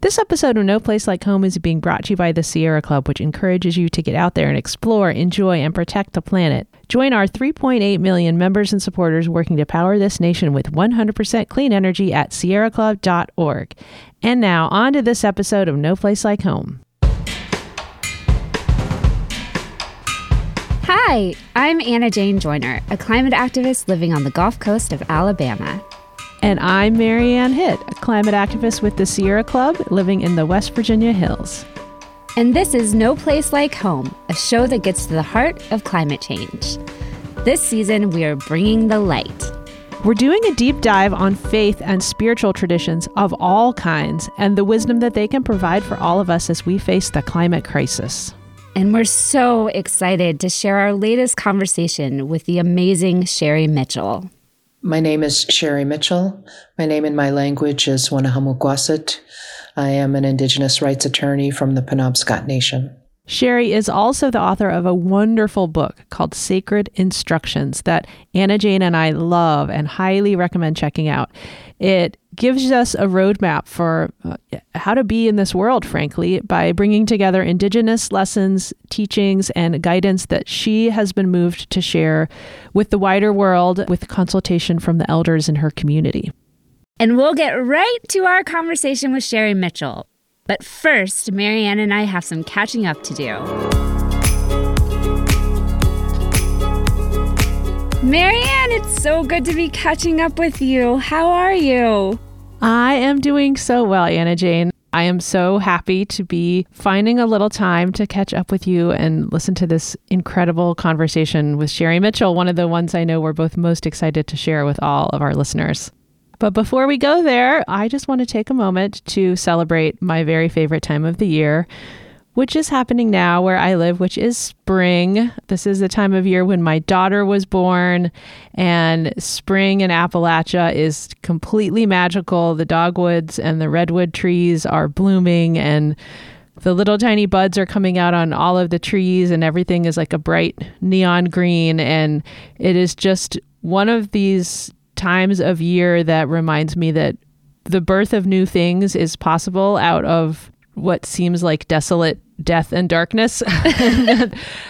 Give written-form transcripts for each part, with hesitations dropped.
This episode of No Place Like Home is being brought to you by the Sierra Club, which encourages you to get out there and explore, enjoy, and protect the planet. Join our 3.8 million members and supporters working to power this nation with 100% clean energy at sierraclub.org. And now, on to this episode of No Place Like Home. Hi, I'm Anna Jane Joyner, a climate activist living on the Gulf Coast of Alabama. And I'm Marianne Hitt, a climate activist with the Sierra Club, living in the West Virginia hills. And this is No Place Like Home, a show that gets to the heart of climate change. This season, we are bringing the light. We're doing a deep dive on faith and spiritual traditions of all kinds and the wisdom that they can provide for all of us as we face the climate crisis. And we're so excited to share our latest conversation with the amazing Sherry Mitchell. My name is Sherry Mitchell. My name in my language is Wanahamukwasit. I am an Indigenous rights attorney from the Penobscot Nation. Sherry is also the author of a wonderful book called Sacred Instructions that Anna Jane and I love and highly recommend checking out. It gives us a roadmap for how to be in this world, frankly, by bringing together Indigenous lessons, teachings, and guidance that she has been moved to share with the wider world with consultation from the elders in her community. And we'll get right to our conversation with Sherry Mitchell. But first, Marianne and I have some catching up to do. Marianne, it's so good to be catching up with you. How are you? I am doing so well, Anna Jane. I am so happy to be finding a little time to catch up with you and listen to this incredible conversation with Sherry Mitchell, one of the ones I know we're both most excited to share with all of our listeners. But before we go there, I just want to take a moment to celebrate my very favorite time of the year, which is happening now where I live, which is spring. This is the time of year when my daughter was born, and spring in Appalachia is completely magical. The dogwoods and the redwood trees are blooming, and the little tiny buds are coming out on all of the trees, and everything is like a bright neon green. And it is just one of these times of year that reminds me that the birth of new things is possible out of what seems like desolate death and darkness.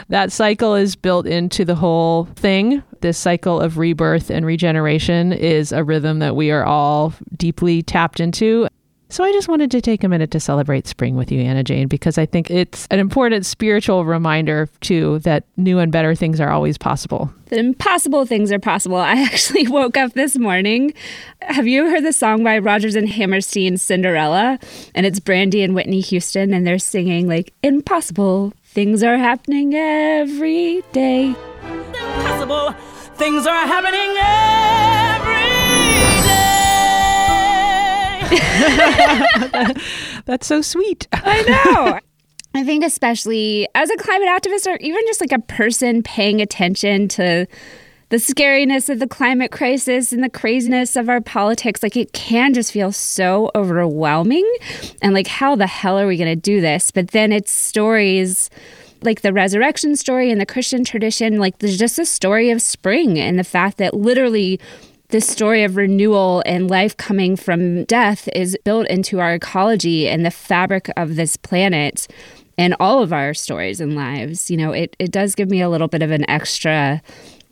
That cycle is built into the whole thing. This cycle of rebirth and regeneration is a rhythm that we are all deeply tapped into. So I just wanted to take a minute to celebrate spring with you, Anna Jane, because I think it's an important spiritual reminder, too, that new and better things are always possible. That impossible things are possible. I actually woke up this morning. Have you heard the song by Rodgers and Hammerstein, Cinderella? And it's Brandy and Whitney Houston, and they're singing, like, impossible things are happening every day. Impossible things are happening every day. That's so sweet. I know. I think especially as a climate activist, or even just like a person paying attention to the scariness of the climate crisis and the craziness of our politics, like it can just feel so overwhelming and like, how the hell are we going to do this? But then it's stories like the resurrection story in the Christian tradition, like there's just a story of spring and the fact that literally this story of renewal and life coming from death is built into our ecology and the fabric of this planet and all of our stories and lives. You know, it does give me a little bit of an extra,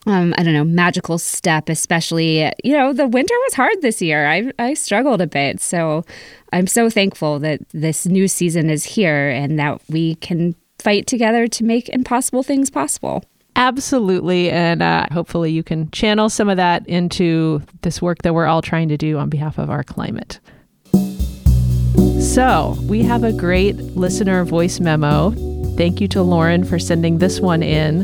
magical step, especially, you know, the winter was hard this year. I struggled a bit. So I'm so thankful that this new season is here and that we can fight together to make impossible things possible. Absolutely. And hopefully you can channel some of that into this work that we're all trying to do on behalf of our climate. So we have a great listener voice memo. Thank you to Lauren for sending this one in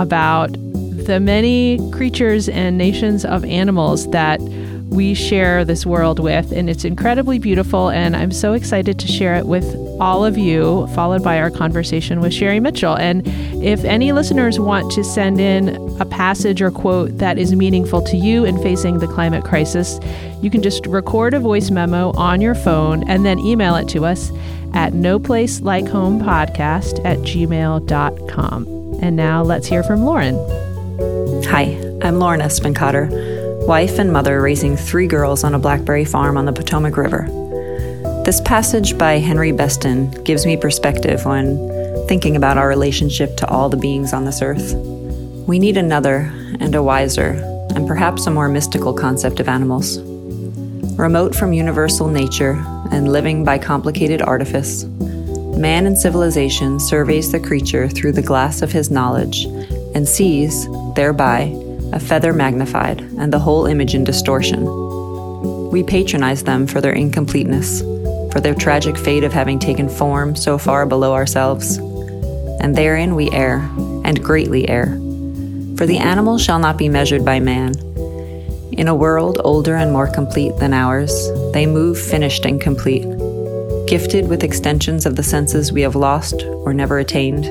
about the many creatures and nations of animals that we share this world with, and it's incredibly beautiful, and I'm so excited to share it with all of you, followed by our conversation with Sherry Mitchell. And if any listeners want to send in a passage or quote that is meaningful to you in facing the climate crisis, you can just record a voice memo on your phone and then email it to us at noplacelikehomepodcast@gmail.com. And now let's hear from Lauren. Hi, I'm Lauren Espen-Cotter, wife and mother raising three girls on a blackberry farm on the Potomac River. This passage by Henry Beston gives me perspective when thinking about our relationship to all the beings on this earth. We need another and a wiser, and perhaps a more mystical concept of animals. Remote from universal nature and living by complicated artifice, man in civilization surveys the creature through the glass of his knowledge and sees, thereby, a feather magnified and the whole image in distortion. We patronize them for their incompleteness, for their tragic fate of having taken form so far below ourselves. And therein we err, and greatly err. For the animal shall not be measured by man. In a world older and more complete than ours, they move finished and complete, gifted with extensions of the senses we have lost or never attained,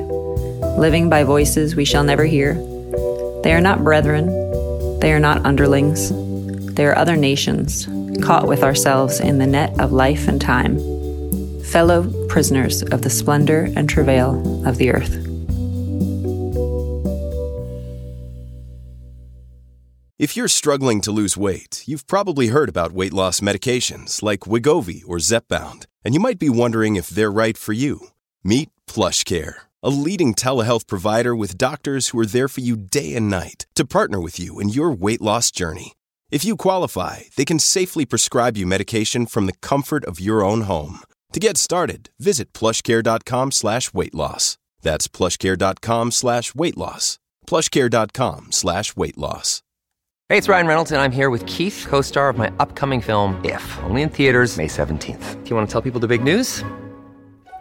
living by voices we shall never hear. They are not brethren, they are not underlings, they are other nations, caught with ourselves in the net of life and time, fellow prisoners of the splendor and travail of the earth. If you're struggling to lose weight, you've probably heard about weight loss medications like Wegovy or Zepbound, and you might be wondering if they're right for you. Meet PlushCare, a leading telehealth provider with doctors who are there for you day and night to partner with you in your weight loss journey. If you qualify, they can safely prescribe you medication from the comfort of your own home. To get started, visit plushcare.com/weightloss. That's plushcare.com/weightloss. plushcare.com/weightloss. Hey, it's Ryan Reynolds, and I'm here with Keith, co-star of my upcoming film, If, only in theaters May 17th. Do you want to tell people the big news?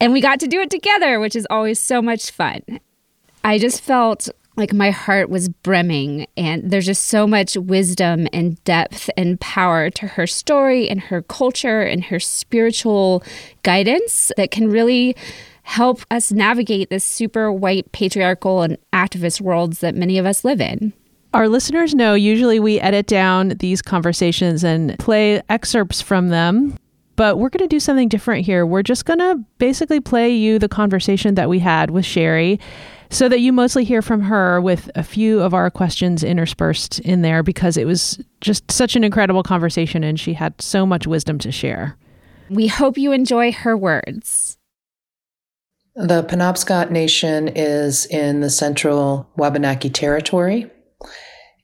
and we got to do it together, which is always so much fun. I just felt like my heart was brimming, and there's just so much wisdom and depth and power to her story and her culture and her spiritual guidance that can really help us navigate this super white patriarchal and activist worlds that many of us live in. Our listeners know usually we edit down these conversations and play excerpts from them. But we're going to do something different here. We're just going to basically play you the conversation that we had with Sherry so that you mostly hear from her with a few of our questions interspersed in there, because it was just such an incredible conversation and she had so much wisdom to share. We hope you enjoy her words. The Penobscot Nation is in the central Wabanaki territory,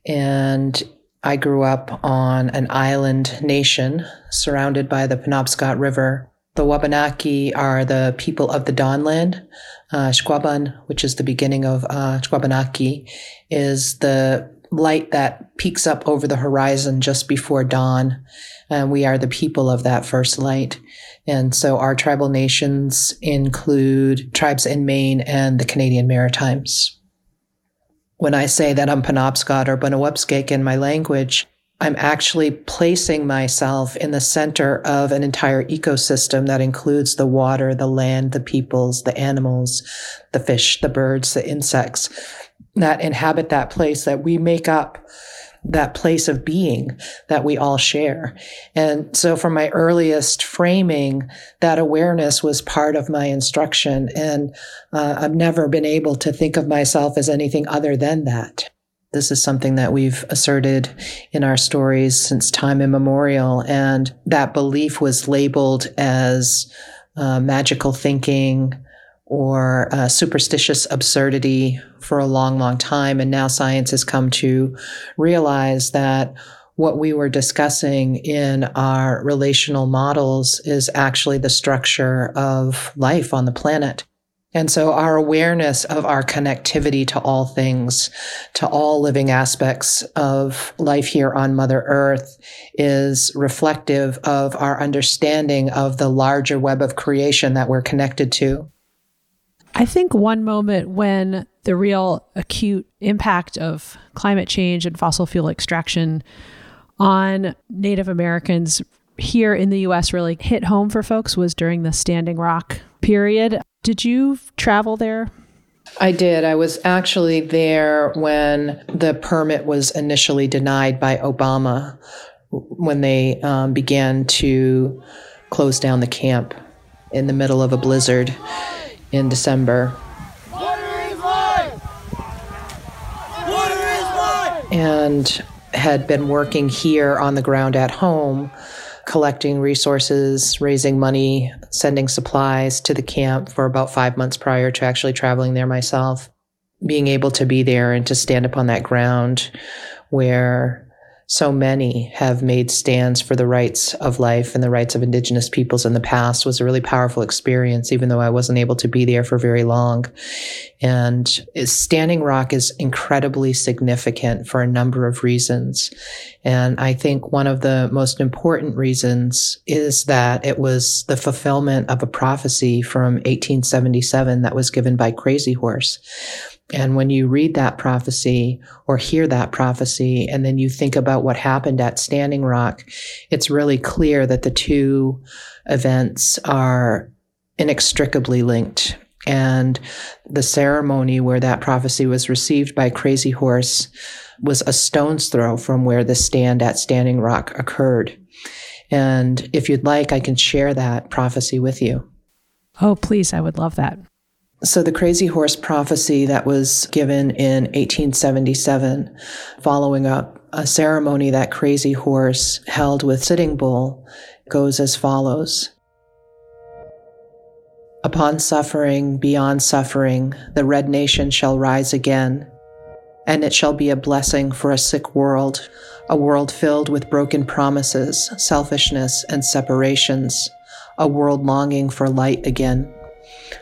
and I grew up on an island nation surrounded by the Penobscot River. The Wabanaki are the people of the Dawnland. Shkwaban, which is the beginning of Shkwabanaki, is the light that peaks up over the horizon just before dawn. And we are the people of that first light. And so our tribal nations include tribes in Maine and the Canadian Maritimes. When I say that I'm Penobscot or Bonowebskake in my language, I'm actually placing myself in the center of an entire ecosystem that includes the water, the land, the peoples, the animals, the fish, the birds, the insects that inhabit that place, that we make up that place of being that we all share. And so from my earliest framing, that awareness was part of my instruction. And I've never been able to think of myself as anything other than that. This is something that we've asserted in our stories since time immemorial. And that belief was labeled as magical thinking or superstitious absurdity for a long, long time. And now science has come to realize that what we were discussing in our relational models is actually the structure of life on the planet. And so our awareness of our connectivity to all things, to all living aspects of life here on Mother Earth, is reflective of our understanding of the larger web of creation that we're connected to. I think one moment when the real acute impact of climate change and fossil fuel extraction on Native Americans here in the U.S. really hit home for folks was during the Standing Rock period. Did you travel there? I did. I was actually there when the permit was initially denied by Obama, when they began to close down the camp in the middle of a blizzard in December. Water is life! Water is life! And had been working here on the ground at home, collecting resources, raising money, sending supplies to the camp for about 5 months prior to actually traveling there myself. Being able to be there and to stand upon that ground where so many have made stands for the rights of life and the rights of Indigenous peoples in the past was a really powerful experience, even though I wasn't able to be there for very long. And Standing Rock is incredibly significant for a number of reasons. And I think one of the most important reasons is that it was the fulfillment of a prophecy from 1877 that was given by Crazy Horse. And when you read that prophecy or hear that prophecy, and then you think about what happened at Standing Rock, it's really clear that the two events are inextricably linked. And the ceremony where that prophecy was received by Crazy Horse was a stone's throw from where the stand at Standing Rock occurred. And if you'd like, I can share that prophecy with you. Oh, please. I would love that. So the Crazy Horse prophecy that was given in 1877, following up a ceremony that Crazy Horse held with Sitting Bull, goes as follows. Upon suffering, beyond suffering, the Red Nation shall rise again, and it shall be a blessing for a sick world, a world filled with broken promises, selfishness, and separations, a world longing for light again.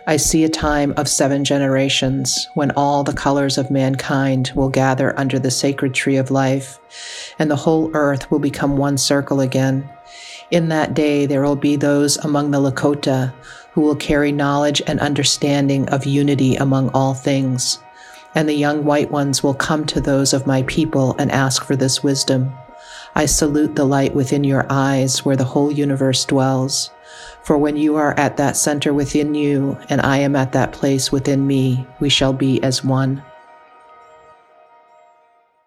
I see a time of 7 generations when all the colors of mankind will gather under the sacred tree of life, and the whole earth will become one circle again. In that day, there will be those among the Lakota who will carry knowledge and understanding of unity among all things, and the young white ones will come to those of my people and ask for this wisdom. I salute the light within your eyes where the whole universe dwells. For when you are at that center within you, and I am at that place within me, we shall be as one.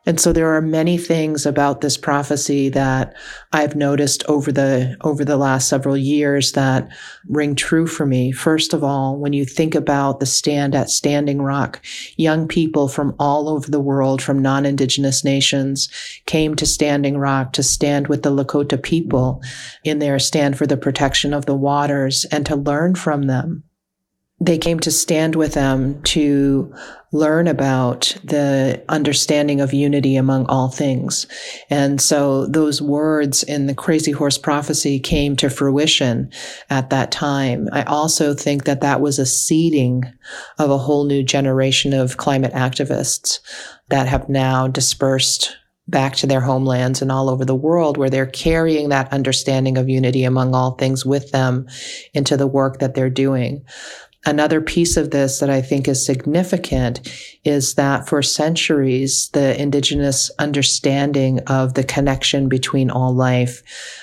And so there are many things about this prophecy that I've noticed over the last several years that ring true for me. First of all, when you think about the stand at Standing Rock, young people from all over the world, from non-Indigenous nations, came to Standing Rock to stand with the Lakota people in their stand for the protection of the waters and to learn from them. They came to stand with them to learn about the understanding of unity among all things. And so those words in the Crazy Horse prophecy came to fruition at that time. I also think that that was a seeding of a whole new generation of climate activists that have now dispersed back to their homelands and all over the world, where they're carrying that understanding of unity among all things with them into the work that they're doing. Another piece of this that I think is significant is that for centuries, the Indigenous understanding of the connection between all life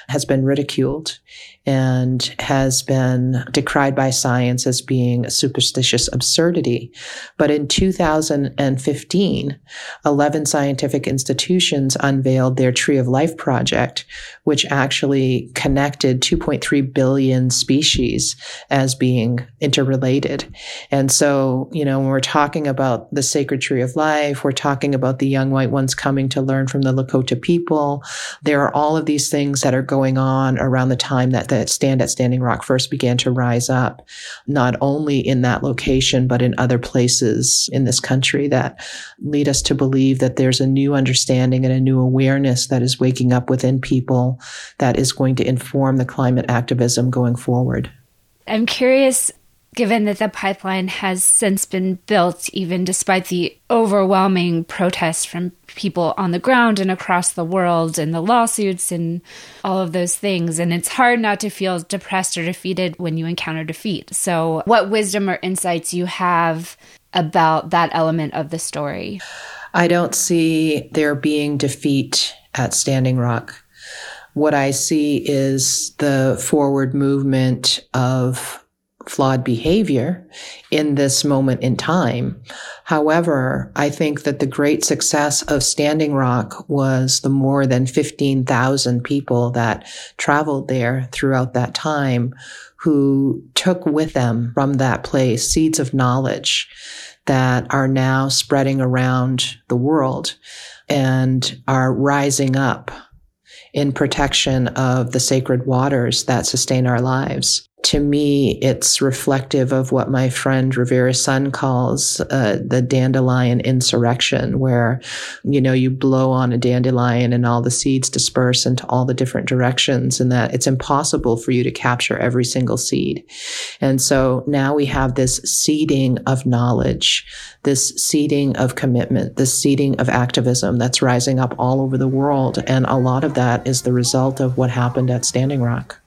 has been ridiculed and has been decried by science as being a superstitious absurdity. But in 2015, 11 scientific institutions unveiled their Tree of Life project, which actually connected 2.3 billion species as being interrelated. And so, when we're talking about the sacred tree of life, we're talking about the young white ones coming to learn from the Lakota people. There are all of these things that are going on around the time that that stand at Standing Rock first began to rise up, not only in that location, but in other places in this country that lead us to believe that there's a new understanding and a new awareness that is waking up within people that is going to inform the climate activism going forward. I'm curious, given that the pipeline has since been built, even despite the overwhelming protests from people on the ground and across the world and the lawsuits and all of those things. And it's hard not to feel depressed or defeated when you encounter defeat. So what wisdom or insights you have about that element of the story? I don't see there being defeat at Standing Rock. What I see is the forward movement of flawed behavior in this moment in time. However, I think that the great success of Standing Rock was the more than 15,000 people that traveled there throughout that time who took with them from that place seeds of knowledge that are now spreading around the world and are rising up in protection of the sacred waters that sustain our lives. To me, it's reflective of what my friend Rivera Sun calls the dandelion insurrection, where, you blow on a dandelion and all the seeds disperse into all the different directions, and that it's impossible for you to capture every single seed. And so now we have this seeding of knowledge, this seeding of commitment, this seeding of activism that's rising up all over the world. And a lot of that is the result of what happened at Standing Rock.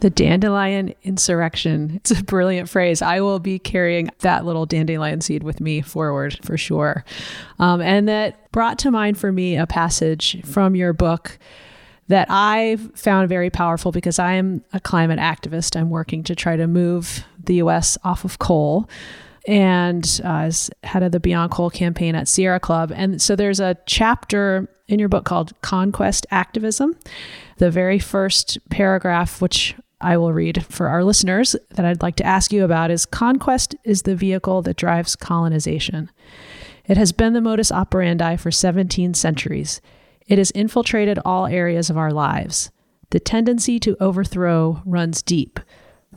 The dandelion insurrection. It's a brilliant phrase. I will be carrying that little dandelion seed with me forward for sure. And that brought to mind for me a passage from your book that I found very powerful because I am a climate activist. I'm working to try to move the U.S. off of coal and as head of the Beyond Coal campaign at Sierra Club. And so there's a chapter in your book called Conquest Activism. The very first paragraph, which I will read for our listeners, that I'd like to ask you about is, conquest is the vehicle that drives colonization. It has been the modus operandi for 17 centuries. It has infiltrated all areas of our lives. The tendency to overthrow runs deep.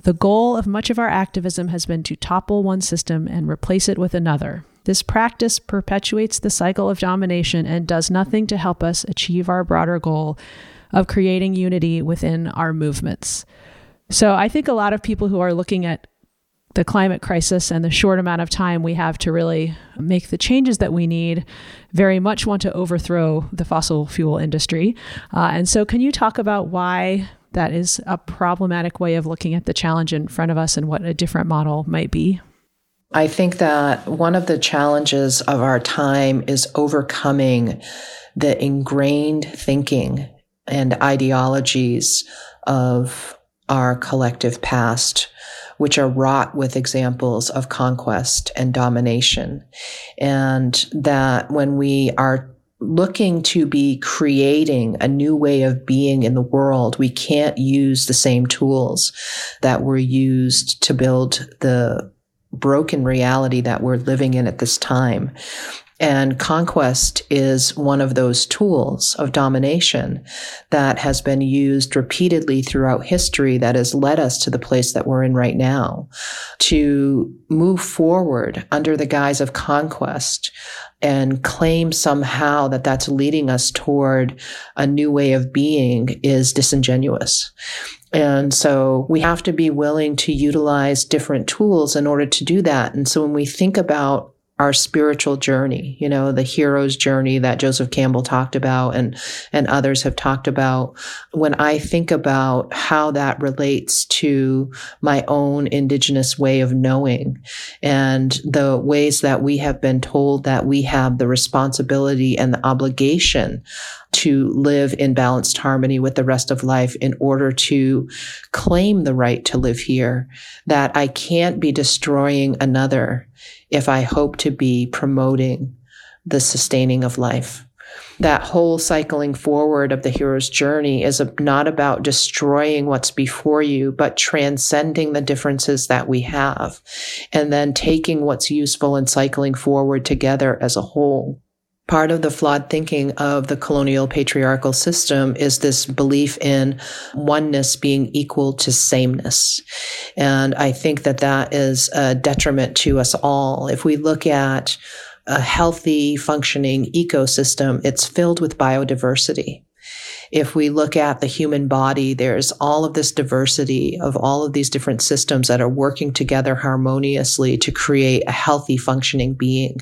The goal of much of our activism has been to topple one system and replace it with another. This practice perpetuates the cycle of domination and does nothing to help us achieve our broader goal of creating unity within our movements. So I think a lot of people who are looking at the climate crisis and the short amount of time we have to really make the changes that we need very much want to overthrow the fossil fuel industry. And so can you talk about why that is a problematic way of looking at the challenge in front of us and what a different model might be? I think that one of the challenges of our time is overcoming the ingrained thinking and ideologies of our collective past, which are wrought with examples of conquest and domination. And that when we are looking to be creating a new way of being in the world, we can't use the same tools that were used to build the broken reality that we're living in at this time. And conquest is one of those tools of domination that has been used repeatedly throughout history that has led us to the place that we're in right now. To move forward under the guise of conquest and claim somehow that that's leading us toward a new way of being is disingenuous. And so we have to be willing to utilize different tools in order to do that. And so when we think about our spiritual journey, the hero's journey that Joseph Campbell talked about and others have talked about. When I think about how that relates to my own indigenous way of knowing and the ways that we have been told that we have the responsibility and the obligation to live in balanced harmony with the rest of life in order to claim the right to live here, that I can't be destroying another if I hope to be promoting the sustaining of life. That whole cycling forward of the hero's journey is not about destroying what's before you, but transcending the differences that we have, and then taking what's useful and cycling forward together as a whole. Part of the flawed thinking of the colonial patriarchal system is this belief in oneness being equal to sameness. And I think that that is a detriment to us all. If we look at a healthy, functioning ecosystem, it's filled with biodiversity. If we look at the human body, there's all of this diversity of all of these different systems that are working together harmoniously to create a healthy, functioning being.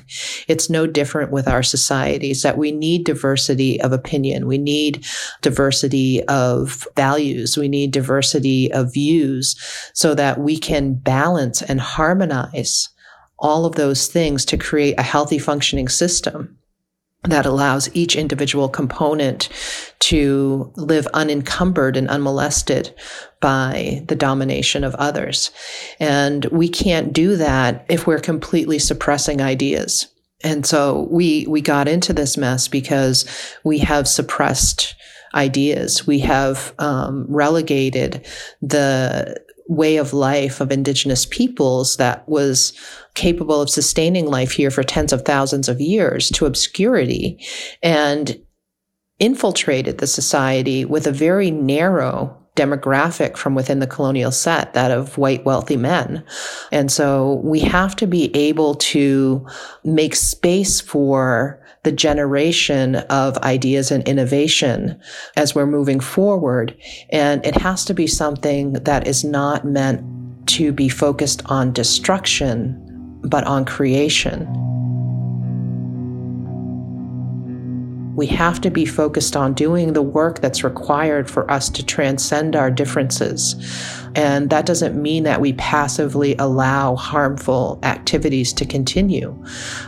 It's no different with our societies, that we need diversity of opinion. We need diversity of values. We need diversity of views so that we can balance and harmonize all of those things to create a healthy, functioning system that allows each individual component to live unencumbered and unmolested by the domination of others. And we can't do that if we're completely suppressing ideas. And so we got into this mess because we have suppressed ideas. We have relegated the way of life of indigenous peoples that was capable of sustaining life here for tens of thousands of years to obscurity, and infiltrated the society with a very narrow demographic from within the colonial set, that of white wealthy men. And so we have to be able to make space for the generation of ideas and innovation as we're moving forward. And it has to be something that is not meant to be focused on destruction, but on creation. We have to be focused on doing the work that's required for us to transcend our differences. And that doesn't mean that we passively allow harmful activities to continue.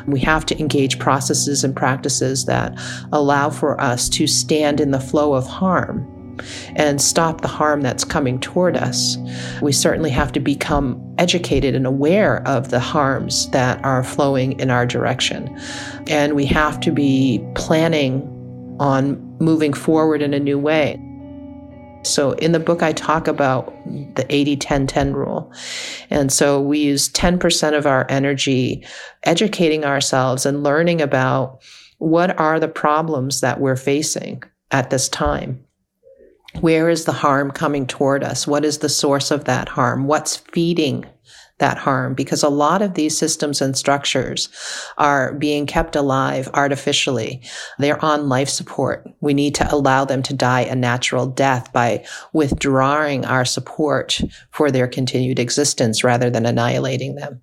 We have to engage processes and practices that allow for us to stand in the flow of harm and stop the harm that's coming toward us. We certainly have to become educated and aware of the harms that are flowing in our direction. And we have to be planning on moving forward in a new way. So in the book, I talk about the 80-10-10 rule. And so we use 10% of our energy educating ourselves and learning about what are the problems that we're facing at this time. Where is the harm coming toward us? What is the source of that harm? What's feeding that harm? Because a lot of these systems and structures are being kept alive artificially. They're on life support. We need to allow them to die a natural death by withdrawing our support for their continued existence rather than annihilating them.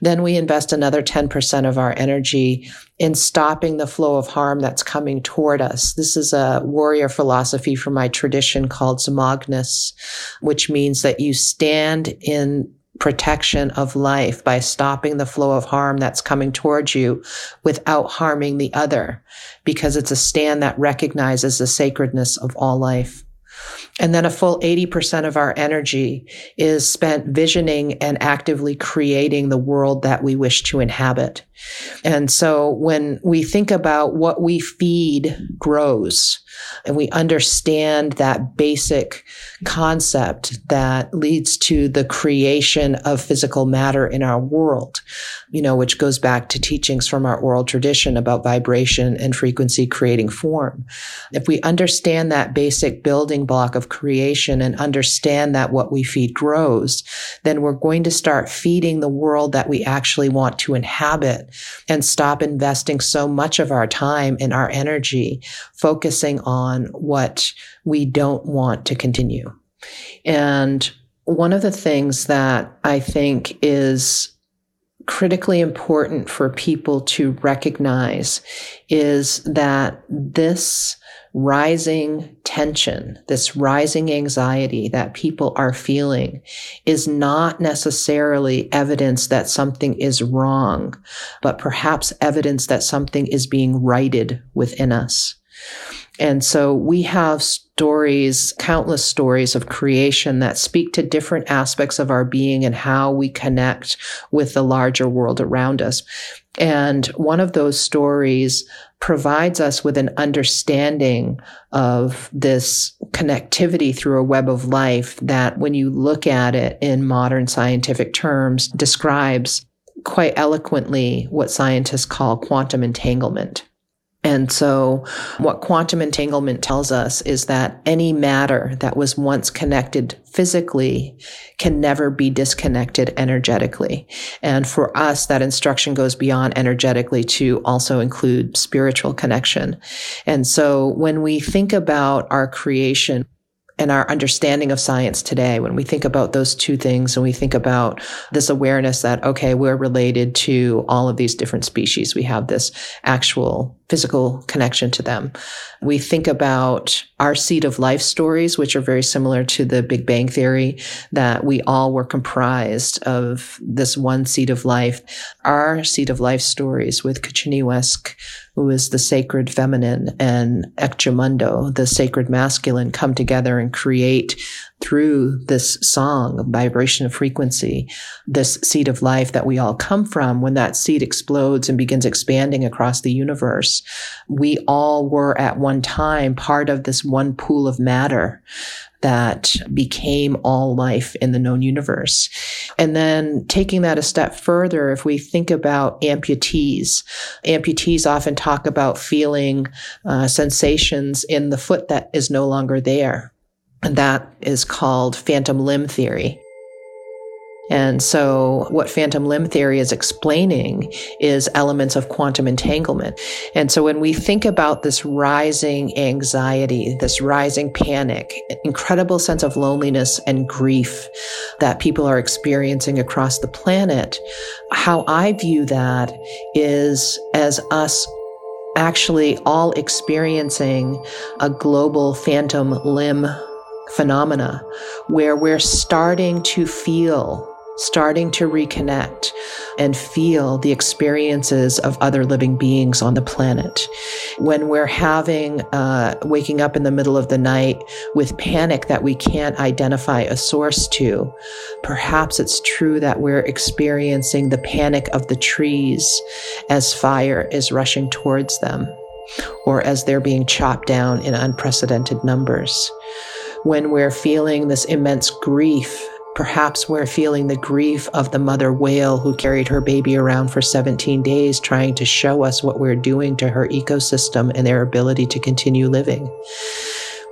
Then we invest another 10% of our energy in stopping the flow of harm that's coming toward us. This is a warrior philosophy from my tradition called Zamognus, which means that you stand in protection of life by stopping the flow of harm that's coming towards you without harming the other, because it's a stand that recognizes the sacredness of all life. And then a full 80% of our energy is spent visioning and actively creating the world that we wish to inhabit. And so when we think about what we feed grows, and we understand that basic concept that leads to the creation of physical matter in our world, which goes back to teachings from our oral tradition about vibration and frequency creating form. If we understand that basic building block of creation and understand that what we feed grows, then we're going to start feeding the world that we actually want to inhabit and stop investing so much of our time and our energy focusing on what we don't want to continue. And one of the things that I think is critically important for people to recognize is that this rising tension, this rising anxiety that people are feeling is not necessarily evidence that something is wrong, but perhaps evidence that something is being righted within us. And so we have stories, countless stories of creation that speak to different aspects of our being and how we connect with the larger world around us. And one of those stories provides us with an understanding of this connectivity through a web of life that, when you look at it in modern scientific terms, describes quite eloquently what scientists call quantum entanglement. And so what quantum entanglement tells us is that any matter that was once connected physically can never be disconnected energetically. And for us, that instruction goes beyond energetically to also include spiritual connection. And so when we think about our creation and our understanding of science today, when we think about those two things and we think about this awareness that, okay, we're related to all of these different species, we have this actual physical connection to them. We think about our seed of life stories, which are very similar to the Big Bang Theory, that we all were comprised of this one seed of life. Our seed of life stories with Kachiniwesk, who is the sacred feminine, and Ecchemundo, the sacred masculine, come together and create, through this song, vibration of frequency, this seed of life that we all come from. When that seed explodes and begins expanding across the universe, we all were at one time part of this one pool of matter that became all life in the known universe. And then taking that a step further, if we think about amputees often talk about feeling sensations in the foot that is no longer there. And that is called phantom limb theory. And so what phantom limb theory is explaining is elements of quantum entanglement. And so when we think about this rising anxiety, this rising panic, incredible sense of loneliness and grief that people are experiencing across the planet, how I view that is as us actually all experiencing a global phantom limb phenomena, where we're starting to reconnect and feel the experiences of other living beings on the planet. When we're having, waking up in the middle of the night with panic that we can't identify a source to, perhaps it's true that we're experiencing the panic of the trees as fire is rushing towards them, or as they're being chopped down in unprecedented numbers. When we're feeling this immense grief, perhaps we're feeling the grief of the mother whale who carried her baby around for 17 days, trying to show us what we're doing to her ecosystem and their ability to continue living.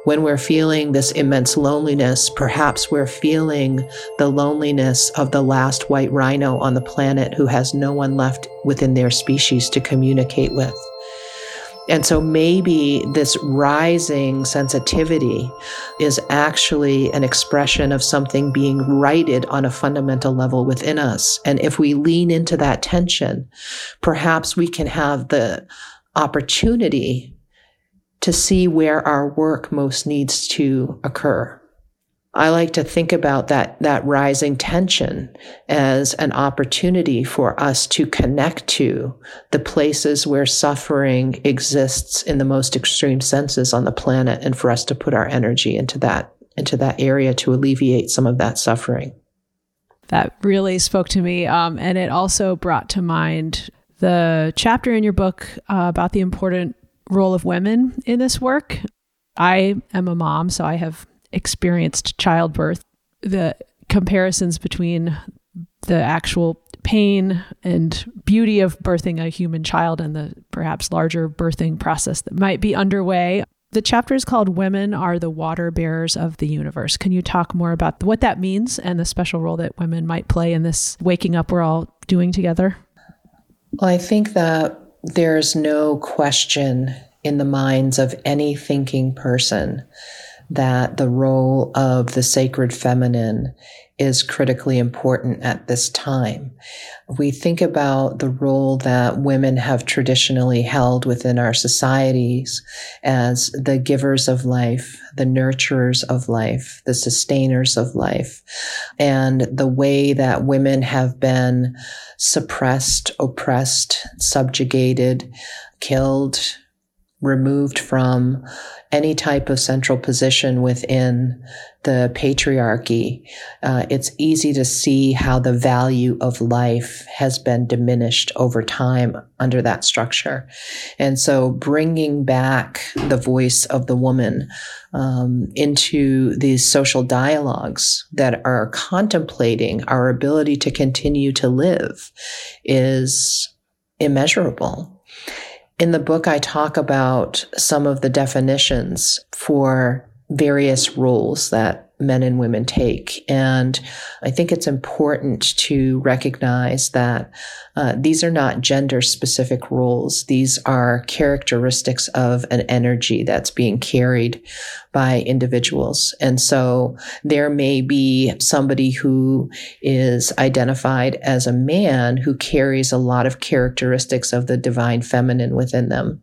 When we're feeling this immense loneliness, perhaps we're feeling the loneliness of the last white rhino on the planet who has no one left within their species to communicate with. And so maybe this rising sensitivity is actually an expression of something being righted on a fundamental level within us. And if we lean into that tension, perhaps we can have the opportunity to see where our work most needs to occur. I like to think about that rising tension as an opportunity for us to connect to the places where suffering exists in the most extreme senses on the planet, and for us to put our energy into that area to alleviate some of that suffering. That really spoke to me. And it also brought to mind the chapter in your book about the important role of women in this work. I am a mom, so I have experienced childbirth. The comparisons between the actual pain and beauty of birthing a human child and the perhaps larger birthing process that might be underway. The chapter is called Women Are the Water Bearers of the Universe. Can you talk more about what that means and the special role that women might play in this waking up we're all doing together? Well, I think that there's no question in the minds of any thinking person that the role of the sacred feminine is critically important at this time. We think about the role that women have traditionally held within our societies as the givers of life, the nurturers of life, the sustainers of life, and the way that women have been suppressed, oppressed, subjugated, killed, removed from any type of central position within the patriarchy, it's easy to see how the value of life has been diminished over time under that structure. And so bringing back the voice of the woman into these social dialogues that are contemplating our ability to continue to live is immeasurable. In the book, I talk about some of the definitions for various roles that men and women take. And I think it's important to recognize that these are not gender-specific roles. These are characteristics of an energy that's being carried by individuals. And so there may be somebody who is identified as a man who carries a lot of characteristics of the divine feminine within them.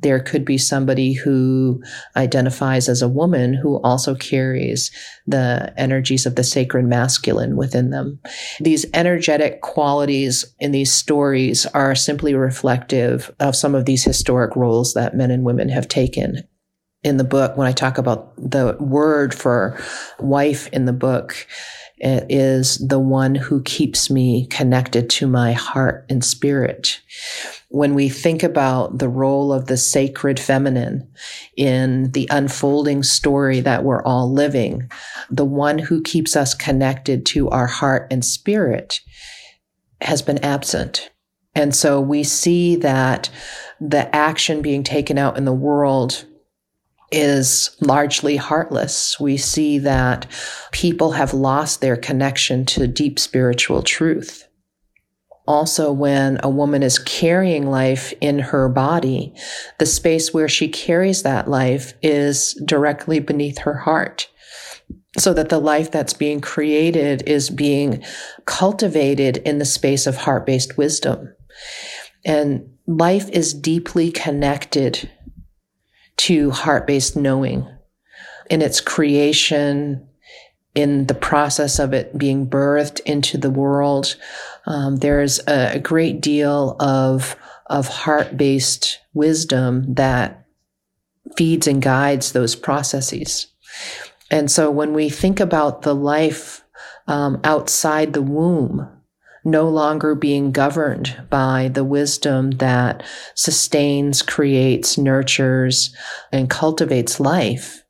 There could be somebody who identifies as a woman who also carries the energies of the sacred masculine within them. These energetic qualities in these stories are simply reflective of some of these historic roles that men and women have taken. In the book, when I talk about the word for wife in the book, it is the one who keeps me connected to my heart and spirit. When we think about the role of the sacred feminine in the unfolding story that we're all living, the one who keeps us connected to our heart and spirit has been absent. And so we see that the action being taken out in the world is largely heartless. We see that people have lost their connection to deep spiritual truth. Also, when a woman is carrying life in her body, the space where she carries that life is directly beneath her heart, so that the life that's being created is being cultivated in the space of heart-based wisdom. And life is deeply connected to heart-based knowing in its creation, in the process of it being birthed into the world. There's a great deal of heart-based wisdom that feeds and guides those processes. And so when we think about the life outside the womb no longer being governed by the wisdom that sustains, creates, nurtures, and cultivates life,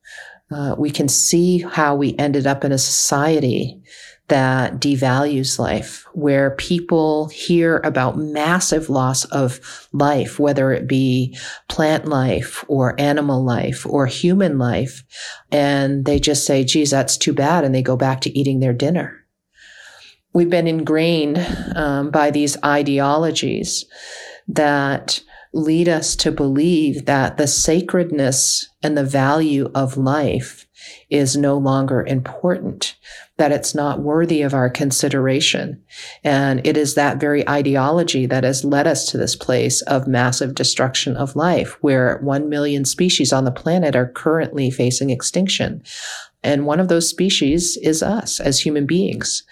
we can see how we ended up in a society that devalues life, where people hear about massive loss of life, whether it be plant life or animal life or human life, and they just say, geez, that's too bad, and they go back to eating their dinner. We've been ingrained by these ideologies that lead us to believe that the sacredness and the value of life is no longer important, that it's not worthy of our consideration. And it is that very ideology that has led us to this place of massive destruction of life, where 1 million species on the planet are currently facing extinction. And one of those species is us as human beings.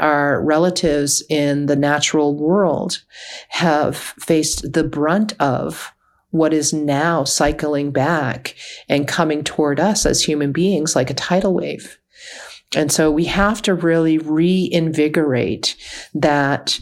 Our relatives in the natural world have faced the brunt of what is now cycling back and coming toward us as human beings like a tidal wave. And so we have to really reinvigorate that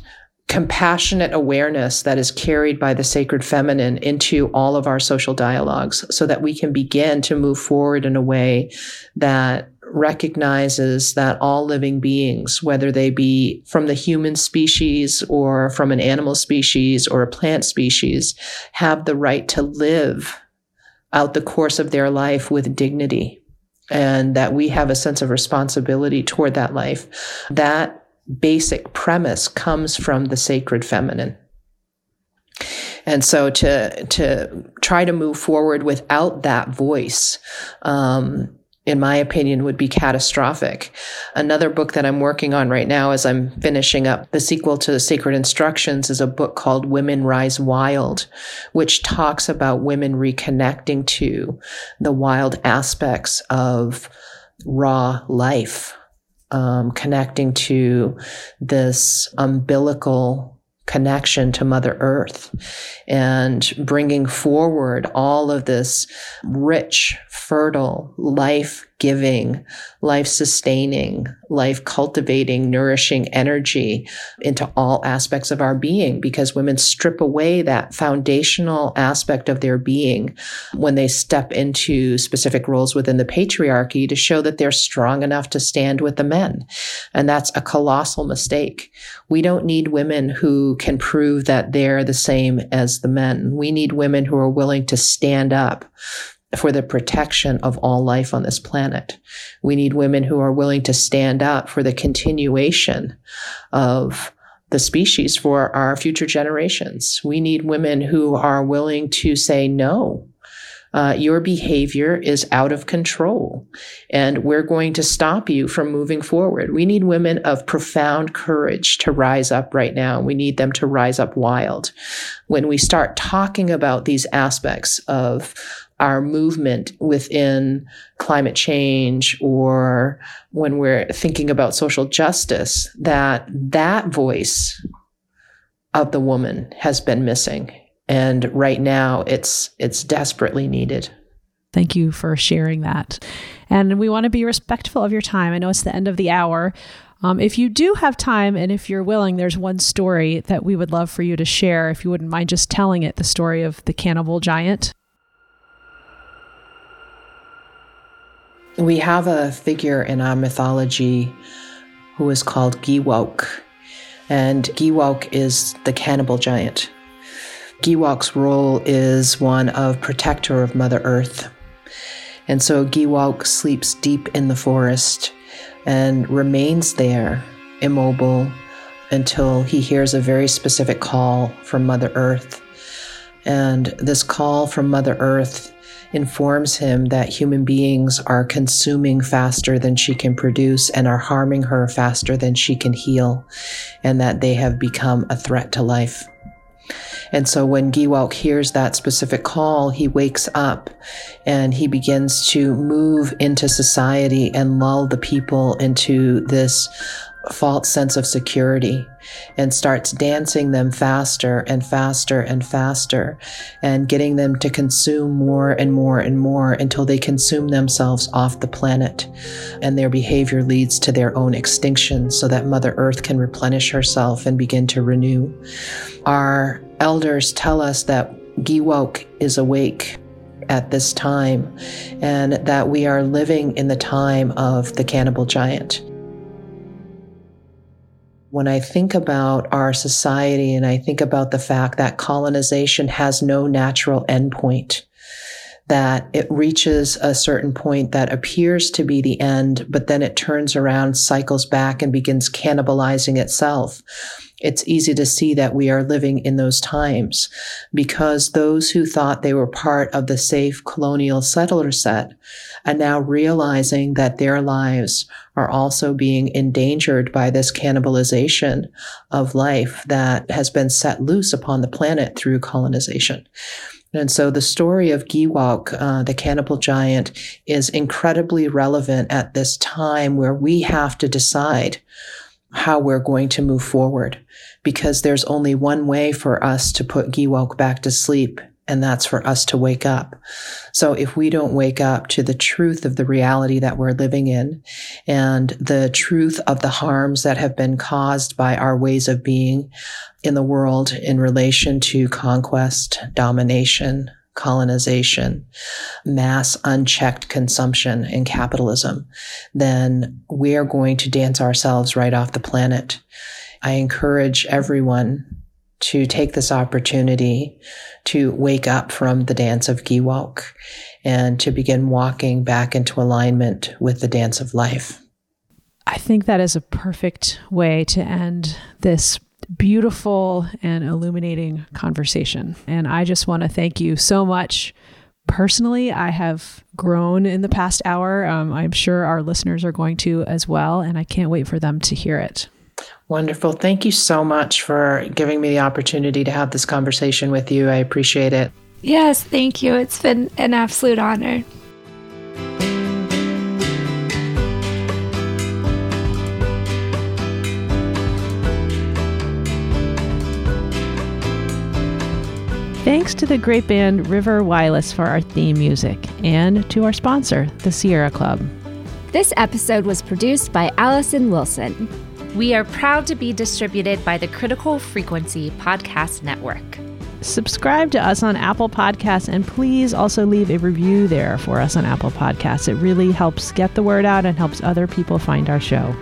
compassionate awareness that is carried by the sacred feminine into all of our social dialogues, so that we can begin to move forward in a way that recognizes that all living beings, whether they be from the human species or from an animal species or a plant species, have the right to live out the course of their life with dignity, and that we have a sense of responsibility toward that life. That basic premise comes from the sacred feminine. And so to try to move forward without that voice, in my opinion, would be catastrophic. Another book that I'm working on right now, as I'm finishing up the sequel to Sacred Instructions, is a book called Women Rise Wild, which talks about women reconnecting to the wild aspects of raw life. Connecting to this umbilical connection to Mother Earth and bringing forward all of this rich, fertile, life-giving, life-sustaining, life-cultivating, nourishing energy into all aspects of our being, because women strip away that foundational aspect of their being when they step into specific roles within the patriarchy to show that they're strong enough to stand with the men. And that's a colossal mistake. We don't need women who can prove that they're the same as the men. We need women who are willing to stand up for the protection of all life on this planet. We need women who are willing to stand up for the continuation of the species for our future generations. We need women who are willing to say, no, your behavior is out of control, and we're going to stop you from moving forward. We need women of profound courage to rise up right now. We need them to rise up wild. When we start talking about these aspects of our movement within climate change, or when we're thinking about social justice, that voice of the woman has been missing. And right now it's desperately needed. Thank you for sharing that. And we want to be respectful of your time. I know it's the end of the hour. If you do have time, and if you're willing, there's one story that we would love for you to share, if you wouldn't mind just telling it, the story of the cannibal giant. We have a figure in our mythology who is called Giwok, and Giwok is the cannibal giant. Giwok's role is one of protector of Mother Earth. And so Giwok sleeps deep in the forest and remains there, immobile, until he hears a very specific call from Mother Earth. And this call from Mother Earth informs him that human beings are consuming faster than she can produce and are harming her faster than she can heal, and that they have become a threat to life. And so when Giwok hears that specific call, he wakes up and he begins to move into society and lull the people into this false sense of security, and starts dancing them faster and faster and faster, and getting them to consume more and more and more until they consume themselves off the planet. And their behavior leads to their own extinction, so that Mother Earth can replenish herself and begin to renew. Our elders tell us that Giwok is awake at this time, and that we are living in the time of the cannibal giant. When I think about our society, and I think about the fact that colonization has no natural endpoint, that it reaches a certain point that appears to be the end, but then it turns around, cycles back, and begins cannibalizing itself. It's easy to see that we are living in those times, because those who thought they were part of the safe colonial settler set are now realizing that their lives are also being endangered by this cannibalization of life that has been set loose upon the planet through colonization. And so the story of Giwok, the cannibal giant, is incredibly relevant at this time where we have to decide how we're going to move forward, because there's only one way for us to put Giwok back to sleep, and that's for us to wake up. So if we don't wake up to the truth of the reality that we're living in, and the truth of the harms that have been caused by our ways of being in the world in relation to conquest, domination, colonization, mass unchecked consumption, and capitalism, then we are going to dance ourselves right off the planet. I encourage everyone to take this opportunity to wake up from the dance of Giwok and to begin walking back into alignment with the dance of life. I think that is a perfect way to end this beautiful and illuminating conversation. And I just want to thank you so much. Personally, I have grown in the past hour. I'm sure our listeners are going to as well, and I can't wait for them to hear it. Wonderful. Thank you so much for giving me the opportunity to have this conversation with you. I appreciate it. Yes, thank you. It's been an absolute honor. Thanks to the great band River Wireless for our theme music and to our sponsor, the Sierra Club. This episode was produced by Allison Wilson. We are proud to be distributed by the Critical Frequency Podcast Network. Subscribe to us on Apple Podcasts, and please also leave a review there for us on Apple Podcasts. It really helps get the word out and helps other people find our show.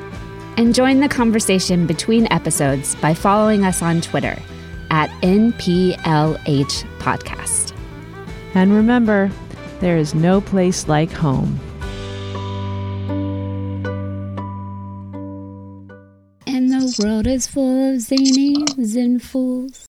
And join the conversation between episodes by following us on Twitter at NPLH Podcast. And remember, there is no place like home. And the world is full of zanies and fools.